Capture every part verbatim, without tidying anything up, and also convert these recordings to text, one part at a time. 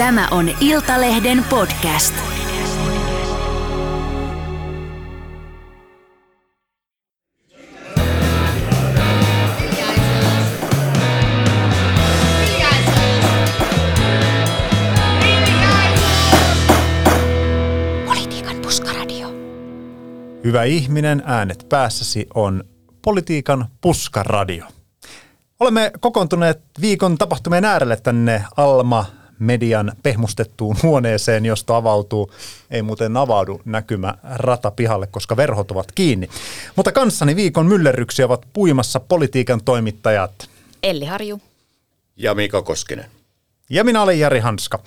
Tämä on Iltalehden podcast. Hyvä ihminen, äänet päässäsi on Politiikan puskaradio. Olemme kokoontuneet viikon tapahtumien äärelle tänne Alma Median pehmustettuun huoneeseen, josta avautuu, ei muuten avaudu näkymä ratapihalle, koska verhot ovat kiinni. Mutta kanssani viikon myllerryksiä ovat puimassa politiikan toimittajat Elli Harju ja Mika Koskinen. Ja minä olen Jari Hanska.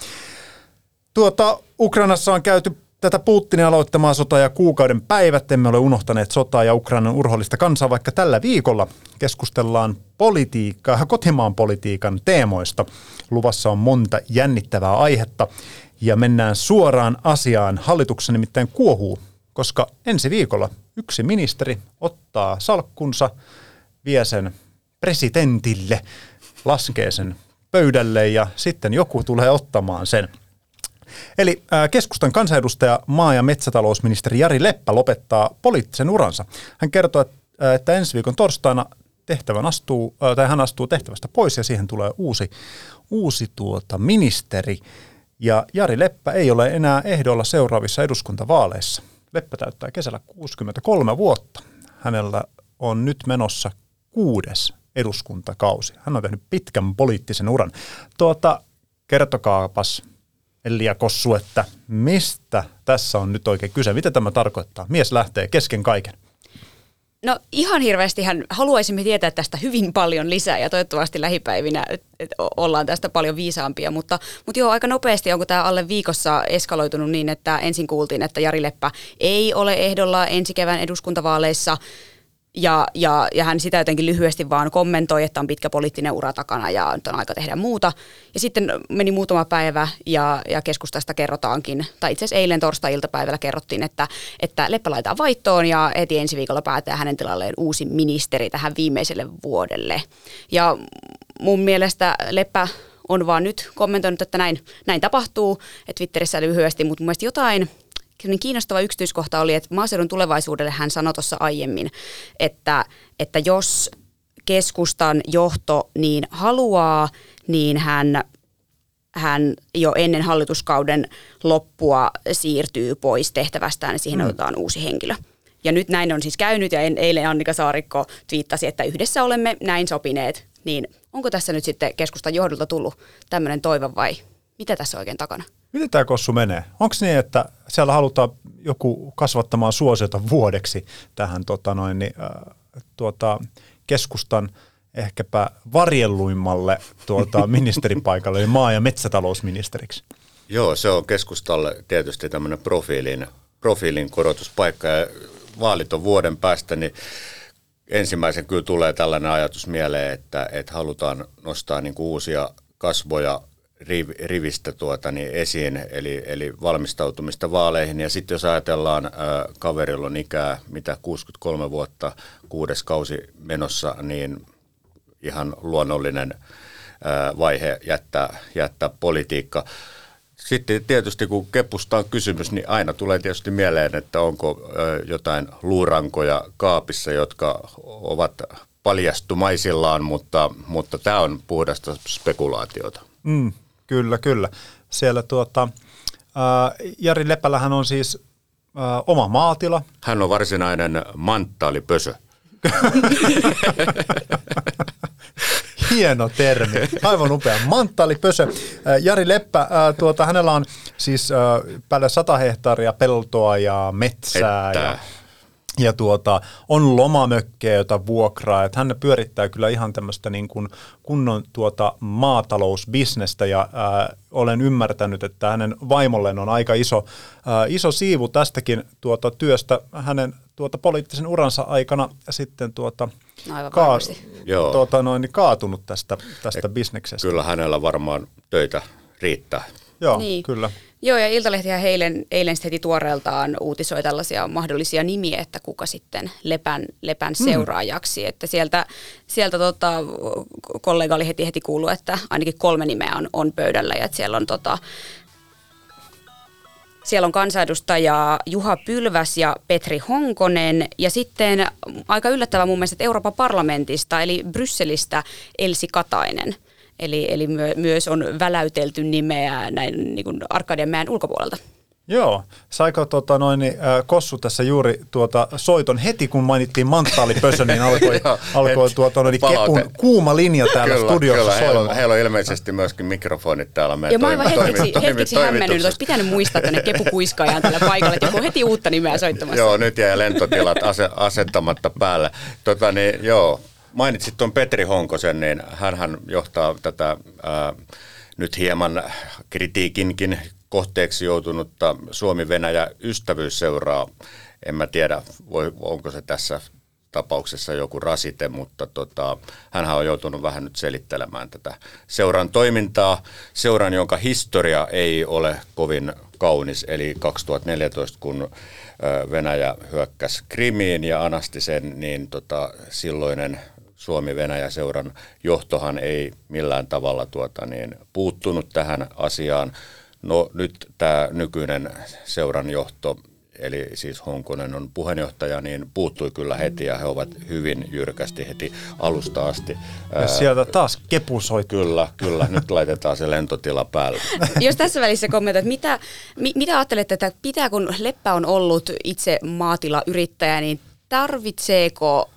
Tuota, Ukrainassa on käyty tätä Putinin aloittamaa sotaa ja kuukauden päivät. Emme ole unohtaneet sotaa ja Ukrainan urhollista kansaa, vaikka tällä viikolla keskustellaan politiikkaa, kotimaan politiikan teemoista. Luvassa on monta jännittävää aihetta ja mennään suoraan asiaan. Hallituksen nimittäin kuohuu, koska ensi viikolla yksi ministeri ottaa salkkunsa, vie sen presidentille, laskee sen pöydälle ja sitten joku tulee ottamaan sen. Eli keskustan kansanedustaja, maa- ja metsätalousministeri Jari Leppä lopettaa poliittisen uransa. Hän kertoo, että ensi viikon torstaina tehtävän astuu, tai hän astuu tehtävästä pois ja siihen tulee uusi, uusi tuota ministeri. Ja Jari Leppä ei ole enää ehdolla seuraavissa eduskuntavaaleissa. Leppä täyttää kesällä kuusikymmentäkolme vuotta. Hänellä on nyt menossa kuudes eduskuntakausi. Hän on tehnyt pitkän poliittisen uran. Tuota, kertokaapas Elli ja Kossu, että mistä tässä on nyt oikein kyse? Mitä tämä tarkoittaa? Mies lähtee kesken kaiken. No ihan hirveästihän haluaisimme tietää tästä hyvin paljon lisää ja toivottavasti lähipäivinä ollaan tästä paljon viisaampia, mutta, mutta joo, aika nopeasti onko tämä alle viikossa eskaloitunut niin, että ensin kuultiin, että Jari Leppä ei ole ehdolla ensi kevään eduskuntavaaleissa. Ja, ja, ja hän sitä jotenkin lyhyesti vaan kommentoi, että on pitkä poliittinen ura takana ja nyt on aika tehdä muuta. Ja sitten meni muutama päivä ja, ja keskustasta kerrotaankin, tai itse asiassa eilen torstai-iltapäivällä kerrottiin, että, että Leppä laitetaan vaihtoon ja heti ensi viikolla päätetään hänen tilalleen uusi ministeri tähän viimeiselle vuodelle. Ja mun mielestä Leppä on vaan nyt kommentoinut, että näin, näin tapahtuu, että Twitterissä lyhyesti, mutta mun mielestä jotain kiinnostava yksityiskohta oli, että Maaseudun Tulevaisuudelle hän sanoi tuossa aiemmin, että, että jos keskustan johto niin haluaa, niin hän, hän jo ennen hallituskauden loppua siirtyy pois tehtävästään ja siihen mm. otetaan uusi henkilö. Ja nyt näin on siis käynyt ja eilen Annika Saarikko twiittasi, että yhdessä olemme näin sopineet. Niin onko tässä nyt sitten keskustan johdolta tullut tämmöinen toive vai mitä tässä oikein takana? Miten tämä Kossu menee? Onko niin, että siellä halutaan joku kasvattamaan suosiota vuodeksi tähän tota noin, niin, äh, tuota, keskustan ehkäpä varjelluimmalle tuota, ministeripaikalle, eli maa- ja metsätalousministeriksi? Joo, se on keskustalle tietysti tämmöinen profiilin, profiilin korotuspaikka ja vaalit on vuoden päästä, niin ensimmäisen kyllä tulee tällainen ajatus mieleen, että, että halutaan nostaa niin kuin uusia kasvoja rivistä tuota, niin esiin, eli, eli valmistautumista vaaleihin. Ja sitten jos ajatellaan, ää, kaverilla on ikää, mitä kuusikymmentäkolme vuotta, kuudes kausi menossa, niin ihan luonnollinen ää, vaihe jättää, jättää politiikka. Sitten tietysti kun kepusta on kysymys, niin aina tulee tietysti mieleen, että onko ää, jotain luurankoja kaapissa, jotka ovat paljastumaisillaan, mutta, mutta tämä on puhdasta spekulaatiota. Mm, kyllä, kyllä. Siellä tuota, äh, Jari Lepällähän on siis äh, oma maatila. Hän on varsinainen manttaalipösö. Hieno termi. Aivan upea. Manttaalipösö. Äh, Jari Leppä, äh, tuota, hänellä on siis äh, päälle sata hehtaaria peltoa ja metsää. Että. Ja Ja tuota, on lomamökkejä, jota vuokraa. Että hän pyörittää kyllä ihan tämmöistä niin kuin kunnon tuota maatalousbisnestä ja ää, olen ymmärtänyt, että hänen vaimolleen on aika iso, ää, iso siivu tästäkin tuota työstä hänen tuota poliittisen uransa aikana ja sitten tuota, ka- tuota noin, kaatunut tästä, tästä bisneksestä. Kyllä hänellä varmaan töitä riittää. Joo, niin. Kyllä. Joo, ja Iltalehtihän eilen, eilen heti tuoreeltaan uutisoi tällaisia mahdollisia nimiä, että kuka sitten Lepän, Lepän mm. seuraajaksi. Että sieltä sieltä tota, kollega oli heti, heti kuullut, että ainakin kolme nimeä on, on pöydällä, ja että siellä on... Tota, Siellä on kansanedustaja Juha Pylväs ja Petri Honkonen ja sitten aika yllättävää mun mielestä Euroopan parlamentista eli Brysselistä Elsi Katainen. Eli, eli myö, myös on väläytelty nimeä näin niin kuin Arkadianmäen ulkopuolelta. Joo, saiko tota noin, äh, Kossu tässä juuri tuota soiton heti, kun mainittiin manttaalipösö, niin alkoi, alkoi tuota noin, kepun kuuma linja täällä kyllä, studiossa kyllä, soimaan. Heillä, heillä on ilmeisesti myöskin mikrofonit täällä meidän toimituksessa. Ja mä aivan hetkeksi, hetkeksi hämmennyt, olisi pitänyt muistaa tänne kepukuiskaajaan tällä paikalla, että joku heti uutta nimeä soittamassa. Joo, nyt jäi lentotilat ase, asettamatta päällä. Tota, niin, joo, mainitsit tuon Petri Honkosen, niin hänhän johtaa tätä ää, nyt hieman kritiikinkin kohteeksi joutunutta Suomi-Venäjä-ystävyysseuraa. En mä tiedä, voi, onko se tässä tapauksessa joku rasite, mutta tota, hänhän on joutunut vähän nyt selittelemään tätä seuran toimintaa. Seuran, jonka historia ei ole kovin kaunis, eli kaksituhattaneljätoista, kun Venäjä hyökkäsi Krimiin ja anasti sen, niin tota, silloinen Suomi-Venäjä-seuran johtohan ei millään tavalla tuota, niin, puuttunut tähän asiaan. No nyt tämä nykyinen seuran johto, eli siis Honkonen on puheenjohtaja, niin puuttui kyllä heti ja he ovat hyvin jyrkästi heti alusta asti. Ja sieltä taas kepu soi. Kyllä, kyllä. Nyt laitetaan se lentotila päälle. Jos tässä välissä kommentoit, mitä, mitä ajattelette, että pitää kun Leppä on ollut itse maatilayrittäjä, niin tarvitseeko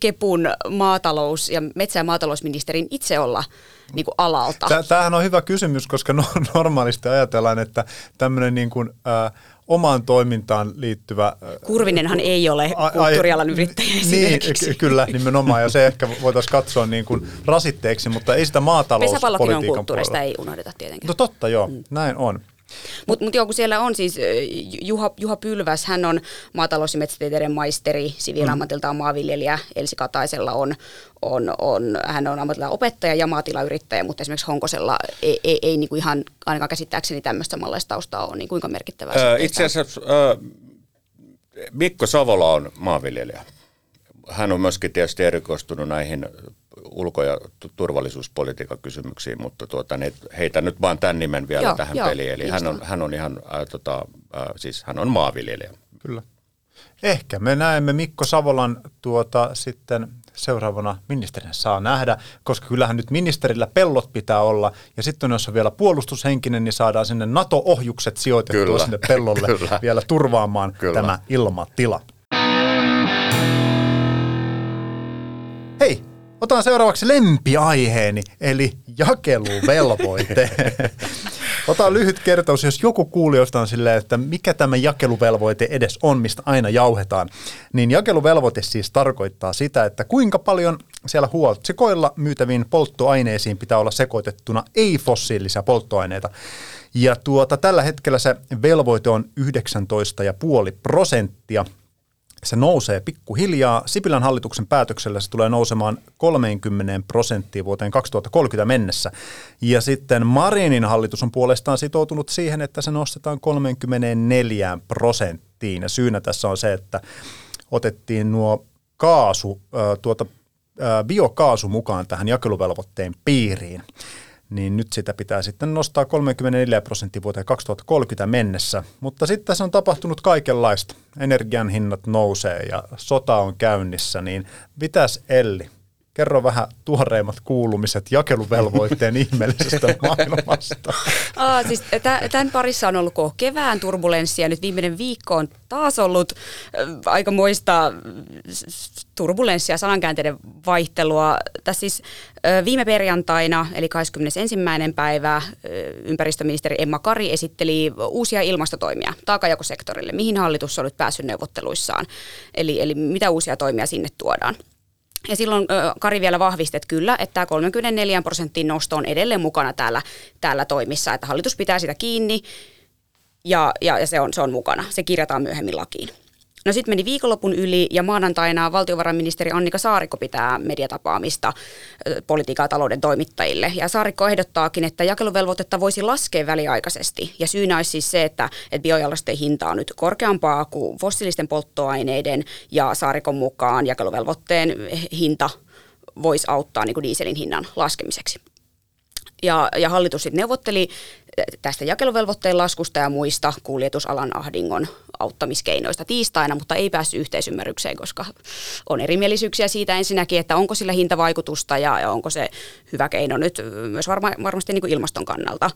kepun maatalous- ja metsä- ja maatalousministerin itse olla niin kuin alalta? Tämähän on hyvä kysymys, koska normaalisti ajatellaan, että tämmöinen niin kuin, ä, omaan toimintaan liittyvä... Ä, Kurvinenhan ku, ei ole kulttuurialan yrittäjä esimerkiksi. Niin, kyllä, nimenomaan, ja se ehkä voitaisiin katsoa niin kuin rasitteeksi, mutta ei sitä maatalouspolitiikan puolella. Pesäpallokin on kulttuurista, ei unohdeta tietenkin. No totta, joo, mm. näin on. Mutta mut joo, kun siellä on siis Juha, Juha Pylväs, hän on maatalous- ja metsätieteiden maisteri, siviiliammatiltaan maanviljelijä, Elsi Kataisella on, on, on, hän on ammatillaan opettaja ja maatilayrittäjä, mutta esimerkiksi Honkosella ei, ei, ei niinku ihan ainakaan käsittääkseni tämmöistä samanlaista taustaa ole, niin kuinka merkittävää se on? Itse asiassa äh, Mikko Savola on maanviljelijä. Hän on myöskin tietysti erikoistunut näihin ulko- ja turvallisuuspolitiikan kysymyksiin, mutta tuota, niin heitä nyt vaan tämän nimen vielä joo, tähän joo, peliin. Eli hän on, hän on ihan, äh, tota, äh, siis hän on maanviljelijä. Kyllä. Ehkä me näemme Mikko Savolan tuota sitten seuraavana ministerinä saa nähdä, koska kyllähän nyt ministerillä pellot pitää olla. Ja sitten jos on vielä puolustushenkinen, niin saadaan sinne NATO-ohjukset sijoitettua kyllä, sinne pellolle kyllä, vielä turvaamaan kyllä, tämä ilmatila. Hei! Otan seuraavaksi lempiaiheeni, eli jakeluvelvoite. Otan lyhyt kertaus, jos joku kuulijoista on silleen, että mikä tämä jakeluvelvoite edes on, mistä aina jauhetaan. Niin jakeluvelvoite siis tarkoittaa sitä, että kuinka paljon siellä huoltsikoilla myytäviin polttoaineisiin pitää olla sekoitettuna ei-fossiilisia polttoaineita. Ja tuota, tällä hetkellä se velvoite on yhdeksäntoista pilkku viisi prosenttia. Se nousee pikkuhiljaa. Sipilän hallituksen päätöksellä se tulee nousemaan kolmekymmentä prosenttia vuoteen kaksituhattakolmekymmentä mennessä. Ja sitten Marinin hallitus on puolestaan sitoutunut siihen, että se nostetaan kolmekymmentäneljä prosenttiin. Ja syynä tässä on se, että otettiin nuo kaasu, äh, tuota, äh, biokaasu mukaan tähän jakeluvelvoitteen piiriin. Niin nyt sitä pitää sitten nostaa kolmekymmentäneljä prosenttia vuoteen kaksituhattakolmekymmentä mennessä. Mutta sitten tässä on tapahtunut kaikenlaista. Energian hinnat nousee ja sota on käynnissä, niin mitäs Elli? Kerro vähän tuoreimmat kuulumiset jakeluvelvoitteen ihmeellisestä maailmasta. Aa, siis tämän parissa on ollut koko kevään turbulenssia ja nyt viimeinen viikko on taas ollut aikamoista turbulenssia, sanankäänteiden vaihtelua. Tässä siis viime perjantaina, eli kahdeskymmenesensimmäinen päivä, ympäristöministeri Emma Kari esitteli uusia ilmastotoimia taakanjakosektorille, mihin hallitus on nyt päässyt neuvotteluissaan. Eli, eli mitä uusia toimia sinne tuodaan. Ja silloin Kari vielä vahvisti, että kyllä, että tämä kolmekymmentäneljä prosenttiin nosto on edelleen mukana täällä, täällä toimissa, että hallitus pitää sitä kiinni ja, ja, ja se, on, se on mukana. Se kirjataan myöhemmin lakiin. No sitten meni viikonlopun yli ja maanantaina valtiovarainministeri Annika Saarikko pitää mediatapaamista politiikan ja talouden toimittajille. Ja Saarikko ehdottaakin, että jakeluvelvoitetta voisi laskea väliaikaisesti. Ja syynä olisi siis se, että, että biojalosteiden hinta on nyt korkeampaa kuin fossiilisten polttoaineiden ja Saarikon mukaan jakeluvelvoitteen hinta voisi auttaa niin kuin dieselin hinnan laskemiseksi. Ja, ja hallitus sitten neuvotteli tästä jakeluvelvoitteen laskusta ja muista kuljetusalan ahdingon auttamiskeinoista tiistaina, mutta ei päässyt yhteisymmärrykseen, koska on erimielisyyksiä siitä ensinnäkin, että onko sillä hintavaikutusta ja, ja onko se hyvä keino nyt myös varma, varmasti niin kuin ilmaston kannalta.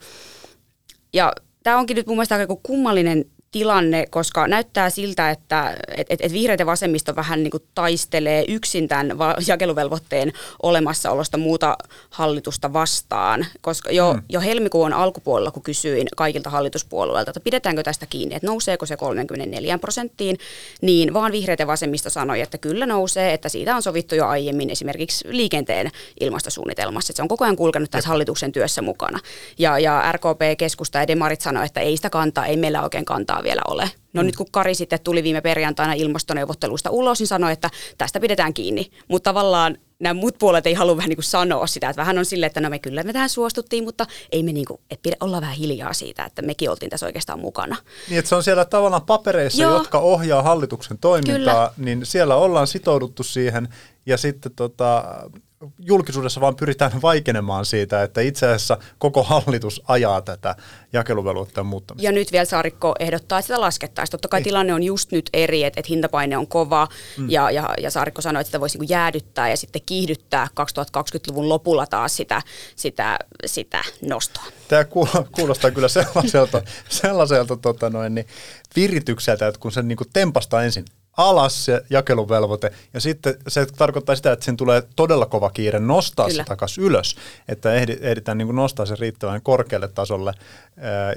Ja tämä onkin nyt mun mielestä aika kummallinen tilanne, koska näyttää siltä, että et, et vihreät ja vasemmisto vähän niin kuin taistelee yksin tämän jakeluvelvoitteen olemassaolosta muuta hallitusta vastaan, koska jo, hmm. jo helmikuun alkupuolella, kun kysyin kaikilta hallituspuolueilta, että pidetäänkö tästä kiinni, että nouseeko se kolmekymmentäneljä prosenttiin, niin vaan vihreät ja vasemmisto sanoi, että kyllä nousee, että siitä on sovittu jo aiemmin esimerkiksi liikenteen ilmastosuunnitelmassa, että se on koko ajan kulkenut tässä hallituksen työssä mukana. Ja, ja R K P-keskusta ja demarit sanoi, että ei sitä kantaa, ei meillä oikein kantaa vielä ole. No mm. nyt kun Kari sitten tuli viime perjantaina ilmastoneuvotteluista ulos, niin sanoi, että tästä pidetään kiinni. Mutta tavallaan nämä muut puolet ei halua vähän niin kuin sanoa sitä, että vähän on silleen, että no me kyllä me tähän suostuttiin, mutta ei me niin kuin, et pidä olla vähän hiljaa siitä, että mekin oltiin tässä oikeastaan mukana. Niin, että se on siellä tavallaan papereissa, Joo. jotka ohjaa hallituksen toimintaa, kyllä. niin siellä ollaan sitouduttu siihen ja sitten tota... julkisuudessa vaan pyritään vaikenemaan siitä, että itse asiassa koko hallitus ajaa tätä jakeluvelvoitteen muuttamista. Ja nyt vielä Saarikko ehdottaa, että sitä laskettaisiin. Totta kai Ei. tilanne on just nyt eri, että, että hintapaine on kova mm. ja, ja, ja Saarikko sanoi, että sitä voisi jäädyttää ja sitten kiihdyttää kaksituhattakaksikymmentäluvun lopulla taas sitä, sitä, sitä nostoa. Tämä kuulostaa kyllä sellaiselta, sellaiselta tota noin, niin viritykseltä, että kun sen niin kuin tempastaa ensin alas se jakeluvelvoite, ja sitten se tarkoittaa sitä, että sen tulee todella kova kiire nostaa Kyllä. se takaisin ylös, että ehditään niin kuin nostaa se riittävän korkealle tasolle,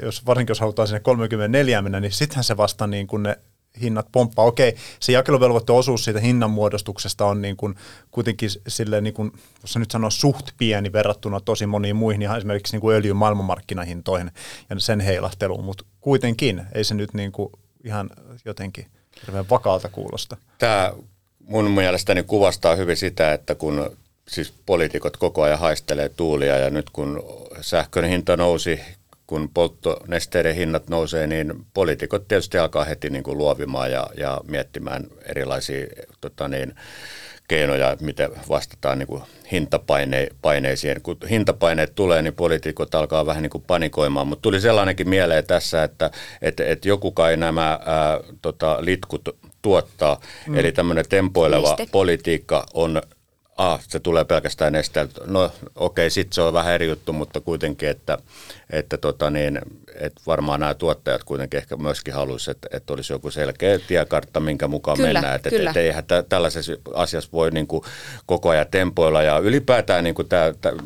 jos, varsinkin jos halutaan sinne kolmekymmentäneljä mennä, niin sittenhän se vasta niin kuin ne hinnat pomppaa. Okei, se jakeluvelvoitteen osuus siitä hinnanmuodostuksesta on niin kuin kuitenkin silleen, niin kuin, jos nyt sanoo, suht pieni verrattuna tosi moniin muihin, ihan esimerkiksi niin kuin öljyn maailmanmarkkinahintoihin ja sen heilahteluun, mutta kuitenkin ei se nyt niin kuin ihan jotenkin hirveän vakaalta kuulosta. Tämä mun mielestäni kuvastaa hyvin sitä, että kun siis poliitikot koko ajan haistelee tuulia ja nyt kun sähkön hinta nousi, kun polttonesteiden hinnat nousee, niin poliitikot tietysti alkaa heti niin kuin luovimaan ja, ja miettimään erilaisia tota niin, keinoja, miten vastataan niin kuin hintapaineisiin. Kun hintapaineet tulee, niin poliitikot alkaa vähän niin kuin panikoimaan, mutta tuli sellainenkin mieleen tässä, että et, et joku kai nämä ää, tota, litkut tuottaa, mm. eli tämmöinen tempoileva Miste? politiikka on, ah, se tulee pelkästään nesteeltä, no okei, okay, sitten se on vähän eri juttu, mutta kuitenkin, että, että tota niin, et varmaan nämä tuottajat kuitenkin ehkä myöskin haluaisivat, että, että olisi joku selkeä tiekartta, minkä mukaan kyllä, mennään. Että et, et eihän tä, tällaisessa asiassa voi niin kuin koko ajan tempoilla ja ylipäätään niin kuin tämä, tämä,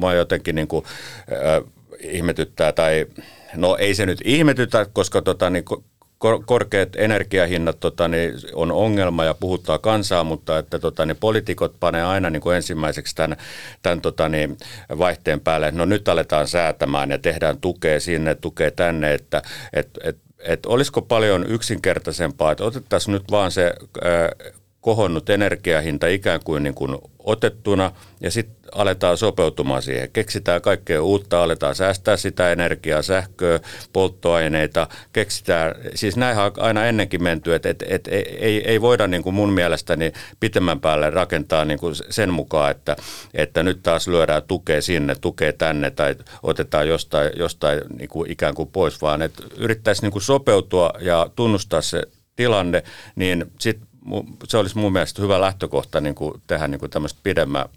mä jotenkin niin kuin, äh, ihmetyttää tai no ei se nyt ihmetytä, koska tota niin korkeat energiahinnat tota, niin on ongelma ja puhuttaa kansaa, mutta että tota, niin poliitikot panee aina niin kuin ensimmäiseksi tämän, tämän tota, niin vaihteen päälle, no nyt aletaan säätämään ja tehdään tukea sinne, tukea tänne, että et, et, et olisiko paljon yksinkertaisempaa, että otettaisiin nyt vaan se äh, kohonnut energiahinta ikään kuin, niin kuin otettuna ja sitten aletaan sopeutumaan siihen. Keksitään kaikkea uutta, aletaan säästää sitä energiaa, sähköä, polttoaineita, keksitään, siis näinhän on aina ennenkin menty, että et, et, ei, ei voida niin kuin mun mielestäni pitemmän päälle rakentaa niin kuin sen mukaan, että, että nyt taas lyödään tukea sinne, tukea tänne tai otetaan jostain, jostain niin kuin ikään kuin pois, vaan että yrittäisiin niin kuin sopeutua ja tunnustaa se tilanne, niin sitten se olisi mun mielestä hyvä lähtökohta niin kuin tehdä niin kuin tämmöistä pidemmää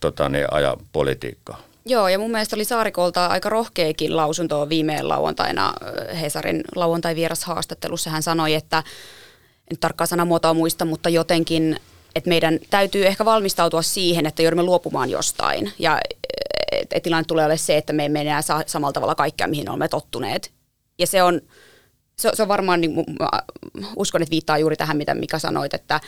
tota, niin, ajan politiikkaa. Joo, ja mun mielestä oli Saarikolta aika rohkeakin lausuntoa viime lauantaina Hesarin lauantai-vierashaastattelussa. Hän sanoi, että en tarkkaa sanamuotoa muista, mutta jotenkin, että meidän täytyy ehkä valmistautua siihen, että joudumme luopumaan jostain. Ja et, et tilanne tulee olemaan se, että me emme enää saa samalla tavalla kaikkea, mihin olemme tottuneet. Ja se on... Se, se on varmaan, niin, uskon, että viittaa juuri tähän, mitä Mika sanoit, että,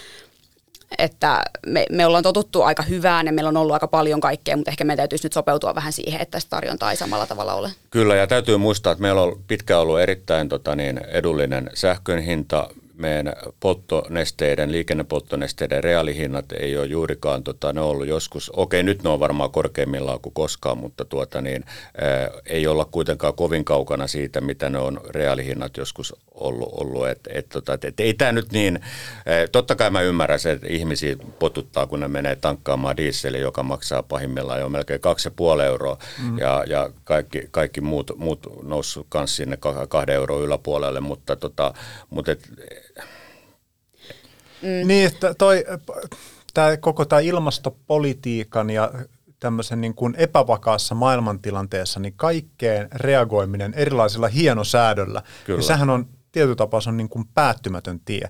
että me, me ollaan totuttu aika hyvään ja meillä on ollut aika paljon kaikkea, mutta ehkä meidän täytyisi nyt sopeutua vähän siihen, että sitä tarjontaa ei samalla tavalla ole. Kyllä, ja täytyy muistaa, että meillä on pitkään ollut erittäin tota niin, edullinen sähkön hinta. meidän polttonesteiden, liikennepolttonesteiden reaalihinnat ei ole juurikaan, tota, ne on ollut joskus, okei nyt ne on varmaan korkeimmillaan kuin koskaan, mutta tuota niin, ää, ei olla kuitenkaan kovin kaukana siitä, mitä ne on reaalihinnat joskus ollut, ollut. Et, et, tota, et, et, ei tämä nyt niin, ää, totta kai mä ymmärrän se, että ihmisiä potuttaa, kun ne menee tankkaamaan dieseliä, joka maksaa pahimmillaan jo melkein kaksi ja puoli euroa, mm. ja, ja kaikki, kaikki muut, muut noussut kanssa sinne kahden euroa yläpuolelle, mutta tota, mutta et, Mm. Niin, toi, tää, koko tämä ilmastopolitiikan ja tämmöisen niin kuin epävakaassa maailmantilanteessa, niin kaikkeen reagoiminen erilaisilla hienosäädöllä, niin sehän on tietyllä tapaa se on niin kuin päättymätön tie.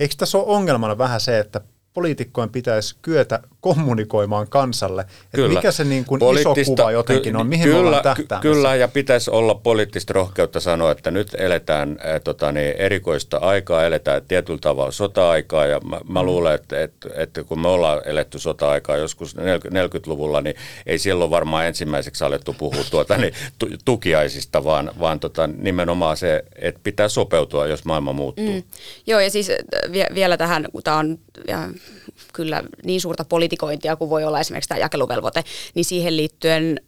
Eikö tässä ole ongelmana vähän se, että poliitikkojen pitäisi kyetä kommunikoimaan kansalle, että mikä se niin kuin iso kuva jotenkin on, mihin kyllä, me ollaan tähtäämässä. Kyllä, ja pitäisi olla poliittista rohkeutta sanoa, että nyt eletään ää, tota niin, erikoista aikaa, eletään tietyllä tavalla sota-aikaa, ja mä, mä luulen, että, että, että kun me ollaan eletty sota-aikaa joskus neljäkymmentäluvulla, niin ei silloin varmaan ensimmäiseksi alettu puhua tuota, niin, tukiaisista, vaan, vaan tota, nimenomaan se, että pitää sopeutua, jos maailma muuttuu. Mm. Joo, ja siis vie- vielä tähän, kun tämä on... Ja kyllä niin suurta politikointia kuin voi olla esimerkiksi tämä jakeluvelvoite, niin siihen liittyen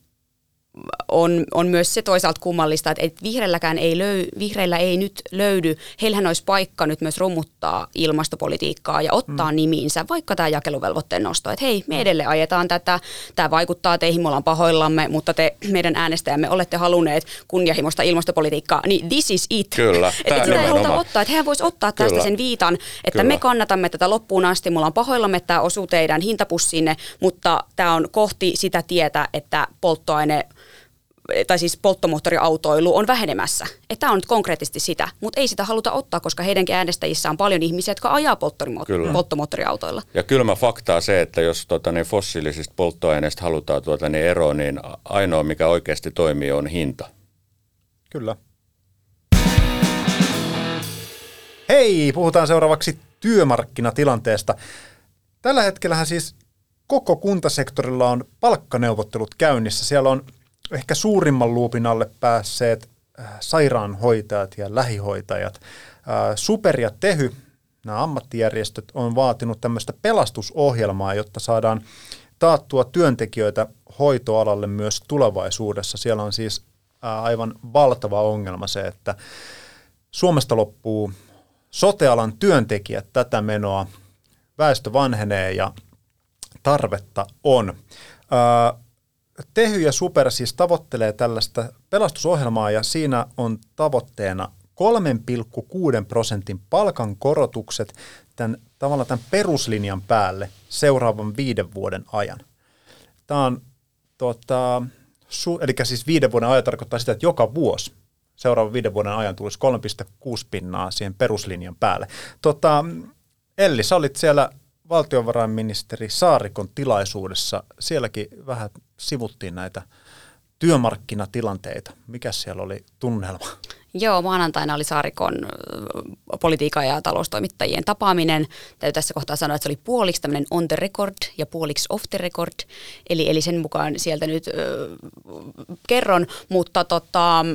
on, on myös se toisaalta kummallista, että vihreilläkään ei löy, vihreillä ei nyt löydy, heillähän olisi paikka nyt myös romuttaa ilmastopolitiikkaa ja ottaa mm. nimiinsä vaikka tämä jakeluvelvoitteen nosto, että hei, me edelleen ajetaan tätä, tämä vaikuttaa teihin, me ollaan pahoillamme, mutta te meidän äänestäjämme olette halunneet kunnianhimoista ilmastopolitiikkaa, niin this is it. Kyllä, että sitä ei haluta ottaa, että hehän voisi ottaa tästä Kyllä. sen viitan, että Kyllä. me kannatamme tätä loppuun asti, me ollaan pahoillamme, että tämä osuu teidän hintapussinne, mutta tämä on kohti sitä tietä, että polttoaine tai siis polttomoottoriautoilu on vähenemässä. Tämä on nyt konkreettisesti sitä, mutta ei sitä haluta ottaa, koska heidänkin äänestäjissä on paljon ihmisiä, jotka ajaa polttomoottoriautoilla. Ja kylmä faktaa se, että jos tuota, niin fossiilisista polttoaineista halutaan tuota, niin eroon, niin ainoa mikä oikeasti toimii on hinta. Kyllä. Hei, puhutaan seuraavaksi työmarkkinatilanteesta. Tällä hetkellähän siis koko kuntasektorilla on palkkaneuvottelut käynnissä. Siellä on ehkä suurimman luupin alle päässeet sairaanhoitajat ja lähihoitajat. Super ja Tehy, nämä ammattijärjestöt, on vaatinut tämmöistä pelastusohjelmaa, jotta saadaan taattua työntekijöitä hoitoalalle myös tulevaisuudessa. Siellä on siis aivan valtava ongelma se, että Suomesta loppuu sote-alan työntekijät tätä menoa. Väestö vanhenee ja tarvetta on. Tehy ja Super siis tavoittelee tällaista pelastusohjelmaa ja siinä on tavoitteena kolme pilkku kuusi prosentin palkankorotukset tämän, tavallaan tämän peruslinjan päälle seuraavan viiden vuoden ajan. Tämä on, tota, su, eli siis viiden vuoden ajan tarkoittaa sitä, että joka vuosi seuraavan viiden vuoden ajan tulisi kolme pilkku kuusi pinnaa siihen peruslinjan päälle. Tota, Elli, sä olit siellä valtiovarainministeri Saarikon tilaisuudessa, sielläkin vähän sivuttiin näitä työmarkkinatilanteita. Mikäs siellä oli tunnelma? Joo, maanantaina oli Saarikon politiikan ja taloustoimittajien tapaaminen. Täytyy tässä kohtaa sanoa, että se oli puoliksi tämmöinen on the record ja puoliksi off the record. Eli, eli sen mukaan sieltä nyt äh, kerron, mutta tota,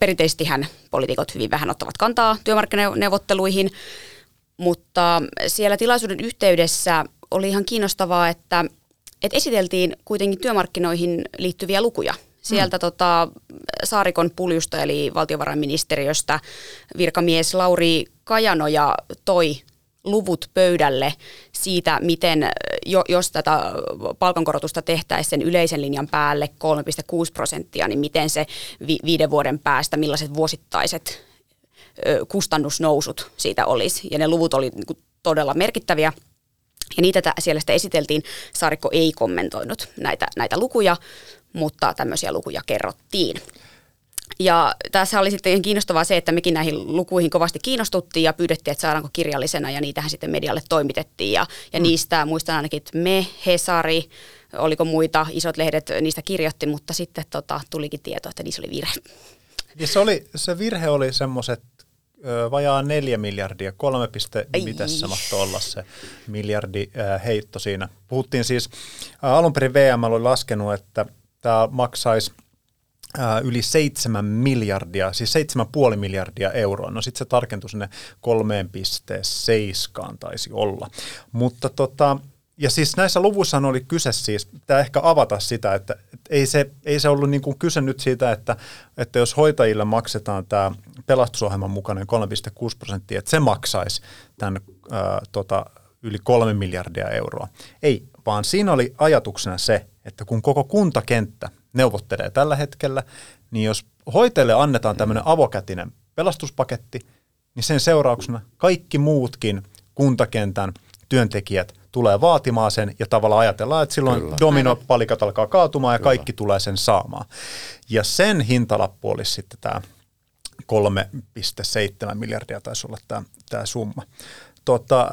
perinteisestihän poliitikot hyvin vähän ottavat kantaa työmarkkinaneuvotteluihin. Mutta siellä tilaisuuden yhteydessä oli ihan kiinnostavaa, että, että esiteltiin kuitenkin työmarkkinoihin liittyviä lukuja. Sieltä mm. tota, Saarikon puljusta eli valtiovarainministeriöstä virkamies Lauri Kajanoja toi luvut pöydälle siitä, miten jo, jos tätä palkankorotusta tehtäisiin sen yleisen linjan päälle kolme pilkku kuusi prosenttia, niin miten se vi, viiden vuoden päästä, millaiset vuosittaiset kustannusnousut siitä olisi, ja ne luvut oli todella merkittäviä, ja niitä siellä sitä esiteltiin. Saarikko ei kommentoinut näitä, näitä lukuja, mutta tämmöisiä lukuja kerrottiin. Ja tässä oli sitten kiinnostavaa se, että mekin näihin lukuihin kovasti kiinnostuttiin ja pyydettiin, että saadaanko kirjallisena, ja niitähän sitten medialle toimitettiin, ja, ja mm. niistä muistan ainakin, että me, Hesari, oliko muita, isot lehdet niistä kirjoitti, mutta sitten tota, tulikin tieto, että niissä oli virhe. Ja se, oli, se virhe oli semmoiset vajaa neljä miljardia, kolme piste, mitäs se mahtoi olla se miljardi heitto siinä. Puhuttiin siis, alun perin V M oli laskenut, että tämä maksaisi Ää, yli seitsemän miljardia, siis seitsemän puoli miljardia euroa. No sitten se tarkentui sinne kolme pilkku seitsemään taisi olla. Mutta tota, ja siis näissä luvuissa oli kyse siis, pitää ehkä avata sitä, että et ei, se, ei se ollut niin kuin kyse nyt siitä, että, että jos hoitajille maksetaan tämä pelastusohjelman mukainen kolme pilkku kuusi prosenttia, että se maksaisi tämän ää, tota, yli kolme miljardia euroa. Ei, vaan siinä oli ajatuksena se, että kun koko kuntakenttä neuvottelee tällä hetkellä, niin jos hoitajille annetaan tämmöinen avokätinen pelastuspaketti, niin sen seurauksena kaikki muutkin kuntakentän työntekijät tulee vaatimaan sen ja tavallaan ajatellaan, että silloin Kyllä. dominopalikat alkaa kaatumaan ja Kyllä. kaikki tulee sen saamaan. Ja sen hintalappu olisi sitten tämä kolme pilkku seitsemän miljardia taisi olla tämä, tämä summa. Tota,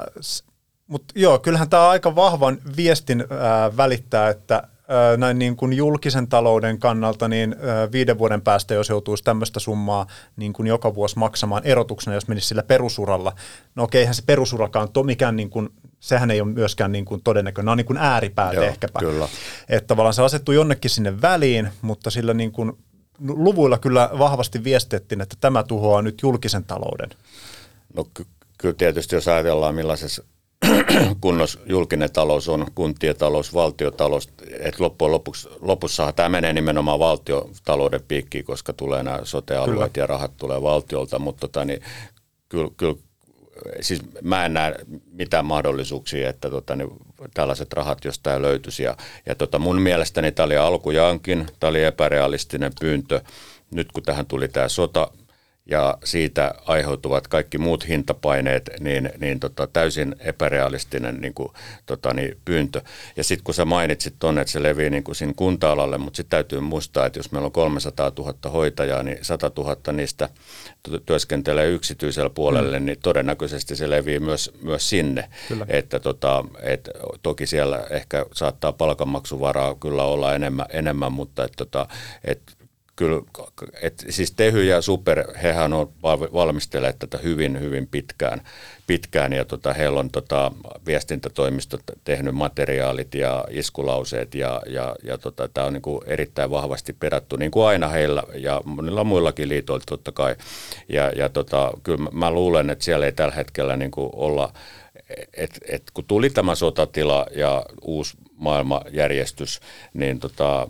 mutta joo, kyllähän tämä aika vahvan viestin ää, välittää, että näin niin kuin julkisen talouden kannalta, niin viiden vuoden päästä, jos joutuisi tämmöistä summaa niin kuin joka vuosi maksamaan erotuksena, jos menisi sillä perusuralla. No okei, eihän se perusurakaan, to, mikään niin kuin, sehän ei ole myöskään niin kuin todennäköinen, nämä on niin kuin ääripäät Joo, ehkäpä. Kyllä. Että tavallaan se asettuu jonnekin sinne väliin, mutta sillä niin kuin luvuilla kyllä vahvasti viestettiin, että tämä tuhoaa nyt julkisen talouden. No ky- kyllä tietysti, jos ajatellaan millaisessa kunnos julkinen talous on, kuntien talous, valtiotalous, että loppujen lopuksi, lopussahan tämä menee nimenomaan valtiotalouden piikkiin, koska tulee nämä sote-alueet kyllä. ja rahat tulee valtiolta, mutta tota, niin, kyllä, kyllä, siis mä en näe mitään mahdollisuuksia, että tota, niin, tällaiset rahat jostain löytyisi ja, ja tota, mun mielestäni tämä oli alkujaankin, tämä oli epärealistinen pyyntö, nyt kun tähän tuli tämä sota, ja siitä aiheutuvat kaikki muut hintapaineet, niin, niin tota, täysin epärealistinen niin kuin, tota, niin, pyyntö. Ja sitten kun sä mainitsit tuonne, että se levii niin kuin siinä kunta-alalle, mutta sitten täytyy muistaa, että jos meillä on kolmesataatuhatta hoitajaa, niin satatuhatta niistä työskentelee yksityisellä puolelle, mm. niin todennäköisesti se levii myös, myös sinne. Että, tota, et, toki siellä ehkä saattaa palkanmaksuvaraa kyllä olla enemmän, enemmän mutta että... Tota, et, Kyllä, et, siis Tehy ja Super, hehän on valmistelleet tätä hyvin, hyvin pitkään, pitkään ja tota, heillä on tota, viestintätoimistot tehnyt materiaalit ja iskulauseet ja, ja, ja tota, tämä on niinku erittäin vahvasti perätty, niin kuin aina heillä ja monilla muillakin liitoilla totta kai. Ja, ja tota, kyllä mä luulen, että siellä ei tällä hetkellä niinku olla, että et, kun tuli tämä sotatila ja uusi maailmanjärjestys, niin tota,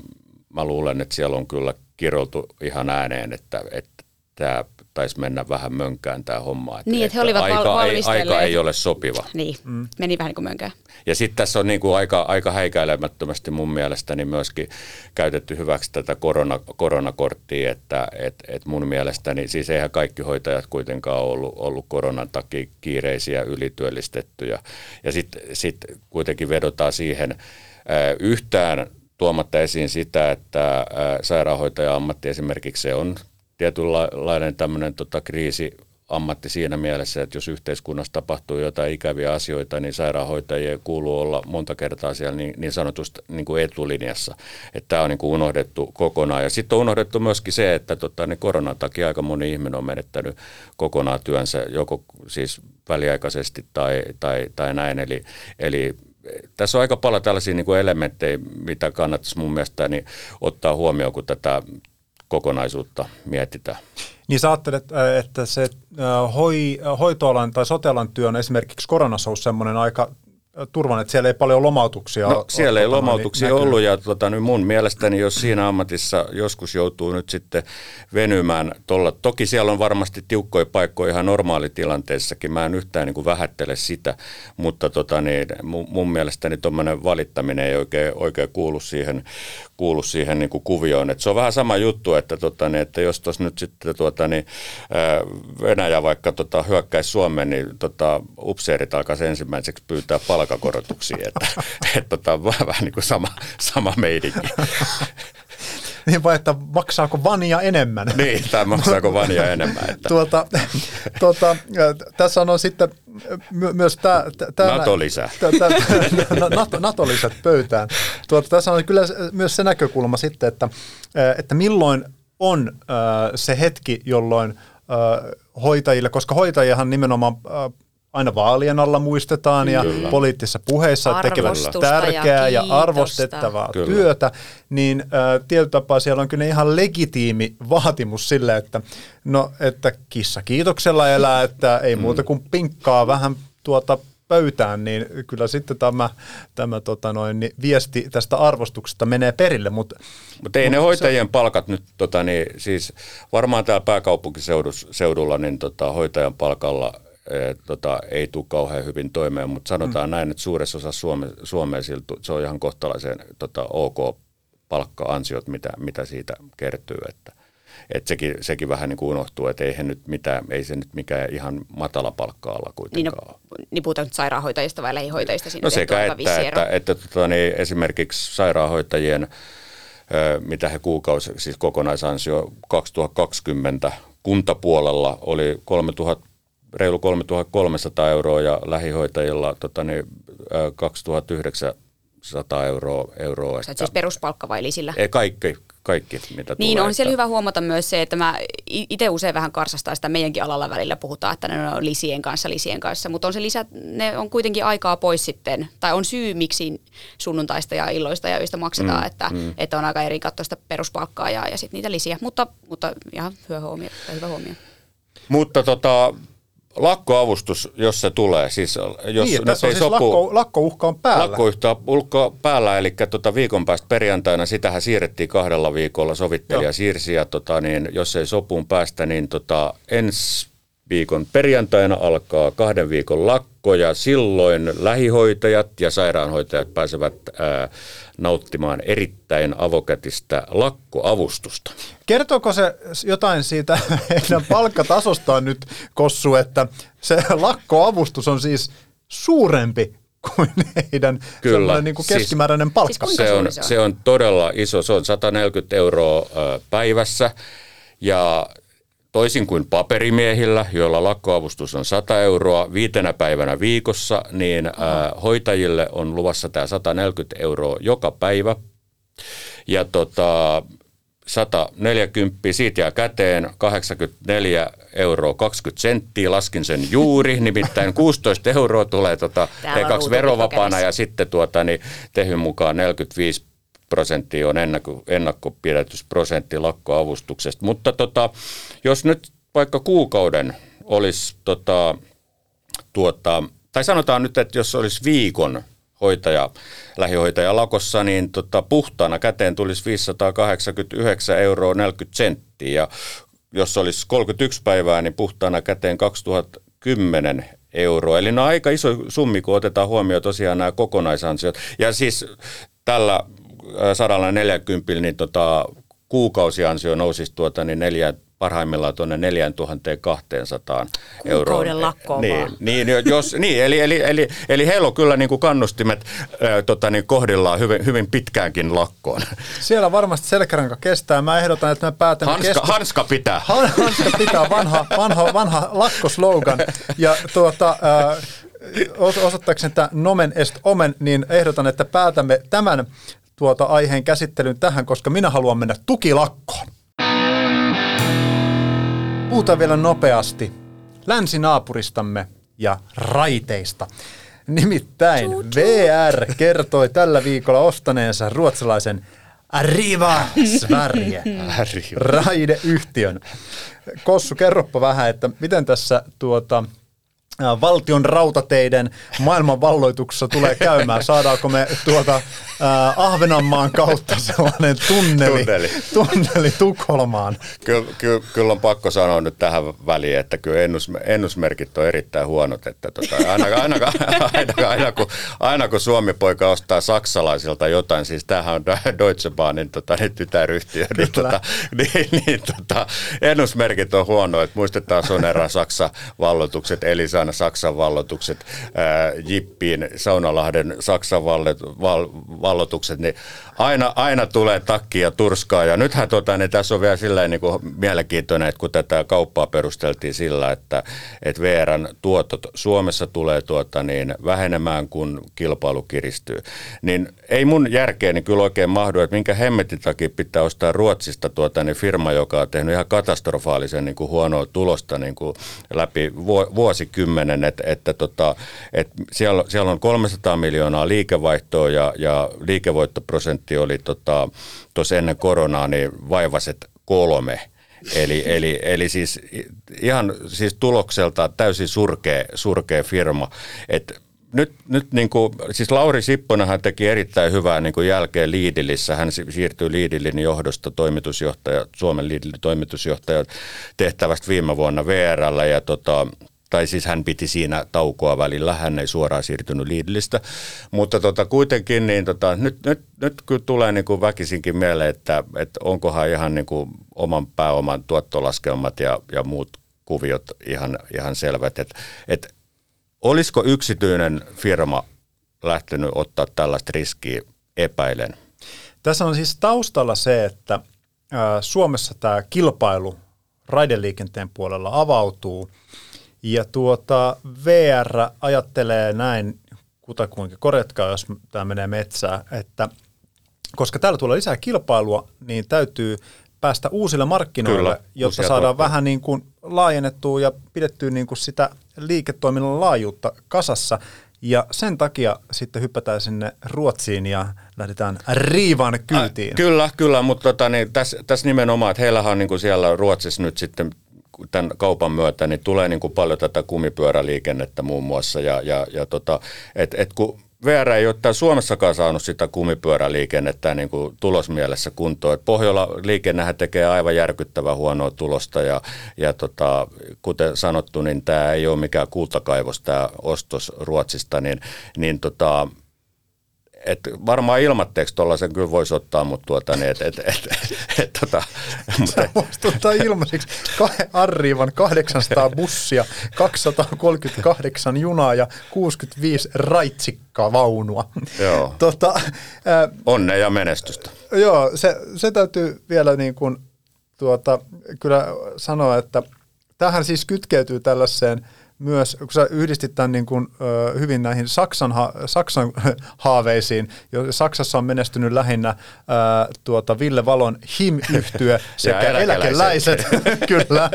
mä luulen, että siellä on kyllä kirjoitu ihan ääneen, että, että tämä taisi mennä vähän mönkään tämä homma. Että, niin, että he olivat aika, valmistelleet. Aika ei ole sopiva. Niin, mm. meni vähän niin kuin mönkään. Ja sitten tässä on niin kuin aika, aika häikäilemättömästi mun mielestäni myöskin käytetty hyväksi tätä korona, koronakorttia, että et, et mun mielestäni, siis eihän kaikki hoitajat kuitenkaan ollut, ollut koronan takia kiireisiä, ylityöllistettyjä. Ja sitten sit kuitenkin vedotaan siihen äh, yhtään tuomatta esiin sitä, että sairaanhoitaja-ammatti esimerkiksi se on tietynlainen tämmöinen tota, kriisiammatti siinä mielessä, että jos yhteiskunnassa tapahtuu jotain ikäviä asioita, niin sairaanhoitajien kuuluu olla monta kertaa siellä niin, niin sanotusti niin kuin etulinjassa. Että tämä on niin kuin unohdettu kokonaan. Ja sitten on unohdettu myöskin se, että tota, niin koronan takia aika moni ihminen on menettänyt kokonaan työnsä, joko siis väliaikaisesti tai, tai, tai näin. Eli, eli tässä on aika paljon tällaisia niin kuin elementtejä, mitä kannattaisi mun mielestä niin ottaa huomioon, kun tätä kokonaisuutta mietitään. Niin sä ajattelet, että se hoi, hoitoalan tai sote-alan työ on esimerkiksi koronassa ollut semmoinen aika turvan, että siellä ei paljon lomautuksia no, ole. Siellä ei lomautuksia näkyy. ollut ja tota, niin mun mielestäni, jos siinä ammatissa joskus joutuu nyt sitten venymään tuolla, toki siellä on varmasti tiukkoja paikkoja ihan normaalitilanteessakin, mä en yhtään niin kuin vähättele sitä, mutta tota, niin, mun mielestäni tuommoinen valittaminen ei oikein, oikein kuulu siihen, kuulu siihen niin kuin kuvioon. Et se on vähän sama juttu, että, tota, niin, että jos tuossa nyt sitten tuota, niin, Venäjä vaikka tota, hyökkäisi Suomeen, niin tota, upseerit alkaisi ensimmäiseksi pyytää palveluja palkakorotuksiin, että et, tota, vähän niin kuin sama, sama meidinkin. Niin vai, että maksaako vania enemmän? Niin, tämä maksaako vania enemmän. Että. Tuota, tuota, tässä on sitten my, myös tämä... NATO-lisä. NATO-lisät pöytään. Tuota, tässä on kyllä myös se näkökulma sitten, että, että milloin on se hetki, jolloin hoitajille, koska hoitajahan nimenomaan... aina vaalien alla muistetaan ja kyllä. poliittisissa puheissa tekevät tärkeää ja, ja arvostettavaa kyllä. työtä, niin äh, tietyllä tapaa siellä on kyllä ihan legitiimi vaatimus sille, että no, että kissa kiitoksella elää, että ei mm. muuta kuin pinkkaa vähän tuota pöytään, niin kyllä sitten tämä, tämä tota noin, niin viesti tästä arvostuksesta menee perille. Mutta Mut ei ne hoitajien se... palkat nyt, tota, niin, siis varmaan täällä pääkaupunkiseudulla niin, tota, hoitajan palkalla E, tota, ei tule kauhean hyvin toimeen, mutta sanotaan mm. näin, että suuressa osassa Suome, Suomea siltu, se on ihan kohtalaisen tota, ok palkka-ansiot, mitä, mitä siitä kertyy. Että, et sekin, sekin vähän niin kuin unohtuu, että eihän nyt mitään, ei se nyt mikään ihan matala palkka-ala kuitenkaan niin, no, niin puhutaan nyt sairaanhoitajista vai lähihoitajista? Siinä no sekä että, että, että tota, niin esimerkiksi sairaanhoitajien, ö, mitä he kuukausi, siis kokonaisansio kaksituhattakaksikymmentä kuntapuolella oli kolmetuhatta reilu kolmetuhattakolmesataa euroa ja lähihoitajilla tota, niin, kaksituhattayhdeksänsataa euroa. euroa että, siis peruspalkka vai lisillä? Ei, kaikki, kaikki, mitä niin, tulee. On siellä hyvä huomata myös se, että mä itse usein vähän karsastaa sitä meidänkin alalla välillä puhutaan, että ne on lisien kanssa, lisien kanssa, mutta on se lisä, ne on kuitenkin aikaa pois sitten, tai on syy, miksi sunnuntaista ja illoista ja yöistä maksetaan, mm, että, mm. että on aika eri kattoista peruspalkkaa ja, ja sitten niitä lisiä, mutta, mutta ihan hyvä huomio. Hyvä huomio. Mutta tota... Lakkoavustus, jos se tulee, siis jos niin, nyt ei siis sopu... Lakko, lakkouhka on päällä. Lakkouhka on päällä, eli tota viikon päästä perjantaina, sitähän siirrettiin kahdella viikolla, sovittelija Joo. siirsi, ja tota, niin, jos ei sopuun päästä, niin tota, ensi viikon perjantaina alkaa kahden viikon lakko, ja silloin lähihoitajat ja sairaanhoitajat pääsevät ää, nauttimaan erittäin avokätistä lakkoavustusta. Kertooko se jotain siitä heidän palkkatasostaan nyt, Kossu, että se lakkoavustus on siis suurempi kuin heidän niin kuin keskimääräinen siis, palkka? Siis se, on, se, on? se on todella iso, se on sata neljäkymmentä euroa päivässä ja toisin kuin paperimiehillä, joilla lakkoavustus on sata euroa viitenä päivänä viikossa, niin ää, hoitajille on luvassa tämä sata neljäkymmentä euroa joka päivä. Ja tota, sata neljäkymmentä, siitä jää käteen kahdeksankymmentäneljä euroa kaksikymmentä senttiä, laskin sen juuri, nimittäin kuusitoista euroa tulee tota, T kaksi verovapaana ja sitten tuota, niin, Tehyn mukaan neljäkymmentäviisi prosenttia on ennakko, ennakkopidätysprosentti lakkoavustuksesta, mutta tota, jos nyt vaikka kuukauden olisi, tota, tuota, tai sanotaan nyt, että jos olisi viikon hoitaja, lähihoitaja lakossa, niin tota, puhtaana käteen tulisi viisisataakahdeksankymmentäyhdeksän euroa neljäkymmentä senttiä, ja jos olisi kolmekymmentäyksi päivää, niin puhtaana käteen kaksituhattakymmenen euroa, eli nämä on aika iso summi, kun otetaan huomioon tosiaan nämä kokonaisansiot, ja siis tällä sata neljäkymmentä, niin tota, kuukausiansio nousisi tuota, niin neljä, parhaimmillaan tuonne neljätuhattakaksisataa euroa. Kuukauden lakkoon niin, vaan. Niin, jos, niin, eli, eli, eli, eli heillä on kyllä niin kuin kannustimet äh, tota, niin kohdillaan hyvin, hyvin pitkäänkin lakkoon. Siellä varmasti selkäranka kestää. Mä ehdotan, että me päätämme... Hanska, kestä... hanska pitää. Hanska pitää, vanha, vanha, vanha lakkoslogan. Ja tuota... Äh, osoittaakseni tämä nomen est omen, niin ehdotan, että päätämme tämän tuota aiheen käsittelyn tähän, koska minä haluan mennä tukilakkoon. Puhutaan vielä nopeasti länsinaapuristamme ja raiteista. Nimittäin V R kertoi tällä viikolla ostaneensa ruotsalaisen Arriva Sverige raideyhtiön. Kossu, kerroppa vähän, että miten tässä tuota... valtion rautateiden maailmanvalloituksessa tulee käymään. Saadaanko me tuota ää, Ahvenanmaan kautta sellainen tunneli, tunneli. tunneli Tukholmaan? Kyllä, kyllä, kyllä on pakko sanoa nyt tähän väliin, että kyllä ennus, ennusmerkit on erittäin huonot. Että tota, aina, aina, aina, aina, kun, aina kun Suomi-poika ostaa saksalaisilta jotain, siis tämähän on Deutsche Bahnin tota, tytäryhtiö, niin, tota, niin, niin tota, ennusmerkit on huonoja. Muistetaan Sonera Saksa-valloitukset, Elisan Saksan valloitukset, ää, Jippiin, Saunalahden Saksan val, valloitukset, niin aina, aina tulee takkia ja turskaa. Ja nythän tota, niin tässä on vielä sillä niin kuin mielenkiintoinen, että kun tätä kauppaa perusteltiin sillä, että, että V R:n tuotot Suomessa tulee tuota, niin vähenemään, kun kilpailu kiristyy. Niin ei mun järkeeni niin kyllä oikein mahdu, että minkä hemmetin takia pitää ostaa Ruotsista tuota, niin firma, joka on tehnyt ihan katastrofaalisen niin kuin huonoa tulosta niin kuin läpi vuosikymmenen. kymmenen, että, että, tota, että siellä, siellä on kolmesataa miljoonaa liikevaihtoa ja, ja liikevoittoprosentti oli tuossa tota, ennen koronaa niin vaivaset kolme. Eli, eli, eli siis ihan siis tulokselta täysin surkea, surkea firma, että Nyt, nyt niin kuin, siis Lauri Sipponenhan teki erittäin hyvää niin kuin jälkeen Lidlissä. Hän siirtyi Lidlin johdosta toimitusjohtaja, Suomen Lidlin toimitusjohtaja tehtävästä viime vuonna V R:llä ja tota, tai siis hän piti siinä taukoa välillä, hän ei suoraan siirtynyt Lidlistä, mutta tota, kuitenkin niin tota, nyt, nyt, nyt kyllä tulee niin kuin väkisinkin mieleen, että, että onkohan ihan niin kuin oman pääoman tuottolaskelmat ja, ja muut kuviot ihan, ihan selvät, että et, olisiko yksityinen firma lähtenyt ottaa tällaista riskiä? Epäilen. Tässä on siis taustalla se, että Suomessa tämä kilpailu raideliikenteen puolella avautuu ja tuota V R ajattelee näin, kutakuinkin korjatkaa, jos tämä menee metsään, että koska täällä tulee lisää kilpailua, niin täytyy päästä uusille markkinoille, kyllä, jotta saadaan tuottaa vähän niin kuin laajennettua ja pidettyä niin kuin sitä liiketoiminnan laajuutta kasassa. Ja sen takia sitten hypätään sinne Ruotsiin ja lähdetään Riivan kyytiin. Äh, kyllä, kyllä, mutta tota, niin, tässä, tässä nimenomaan, että heillähän on niin kuin siellä Ruotsissa nyt sitten tämän kaupan myötä, niin tulee niin kuin paljon tätä kumipyöräliikennettä muun muassa. Ja, ja, ja tota, et, et kun V R ei ole täällä Suomessakaan saanut sitä kumipyöräliikennettä niin kuin tulosmielessä kuntoon. Pohjola-liikennehän tekee aivan järkyttävän huonoa tulosta ja, ja tota, kuten sanottu, niin tämä ei ole mikään kultakaivos, tämä ostos Ruotsista, niin, niin tota, et varmaan ilmatteeksi tuollaisen kyllä voisi ottaa, mutta tuota niin, että et, et, et, et, tota. Sä voisit ottaa ilmaiseksi Arrivan kahdeksansataa bussia, kaksisataakolmekymmentäkahdeksan junaa ja kuusikymmentäviisi raitsikkaa vaunua. Joo. Tota, ää, Onnea ja menestystä. Joo, se, se täytyy vielä niin kuin tuota, kyllä sanoa, että tämähän siis kytkeytyy tällaiseen, myös, kun sä yhdistit tämän niin kuin, ö, hyvin näihin Saksan, ha, Saksan haaveisiin, jo Saksassa on menestynyt lähinnä ö, tuota Ville Valon Hym-yhtye sekä eläkeläiset, eläkeläiset. Kyllä,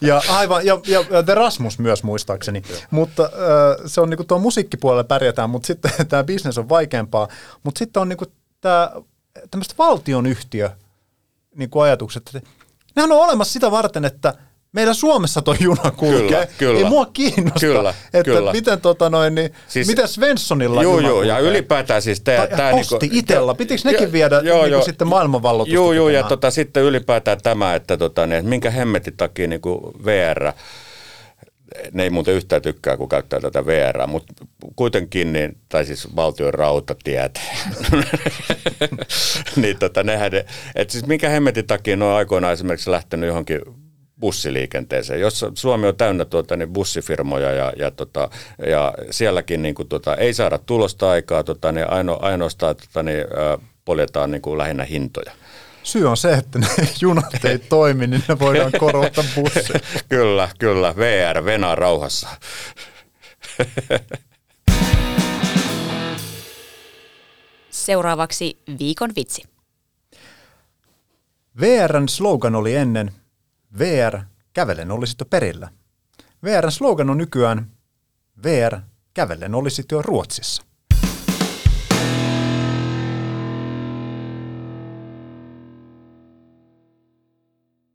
ja aivan, ja, ja, ja Rasmus myös muistaakseni, mutta ö, se on niin kuin tuo musiikkipuolella pärjätään, mutta sitten tämä business on vaikeampaa, mutta sitten on niin kuin tämä tämmöistä valtionyhtiö niin kuin ajatukset, että nehän on olemassa sitä varten, että meillä Suomessa tuo juna kulkee. Kyllä, ei mua kiinnosta, kyllä, että kyllä. Miten, tota noin, niin, siis, miten Svenssonilla juna kulkee. Joo, ja ylipäätään siis tämä... Tai Posti niinku, itellä, pitikö nekin jo, viedä jo, niinku jo, sitten maailmanvalloitusta? Joo, joo, ja tota, sitten ylipäätään tämä, että tota, niin, minkä hemmetin takia niin kuin V R... Ne ei muuten yhtään tykkää, kun käyttää tätä V R, mutta kuitenkin, niin, tai siis valtion rautatiet, niin tota, nehän... Ne, et siis minkä hemmetin takia ne on aikoinaan esimerkiksi lähtenyt johonkin bussiliikenteeseen, jossa Suomi on täynnä tuota, niin bussifirmoja ja, ja, tota, ja sielläkin niin kuin, tuota, ei saada tulosta aikaa, tuota, niin aino, ainoastaan tuota, niin, ä, poljetaan niin kuin lähinnä hintoja. Syy on se, että ne junat ei toimi, niin ne voidaan korottaa busseja. Kyllä, kyllä. V R, venaa rauhassa. Seuraavaksi viikon vitsi. V R:n slogan oli ennen V R, kävellen olisit jo perillä. V R:n slogan on nykyään V R, kävellen olisit jo Ruotsissa.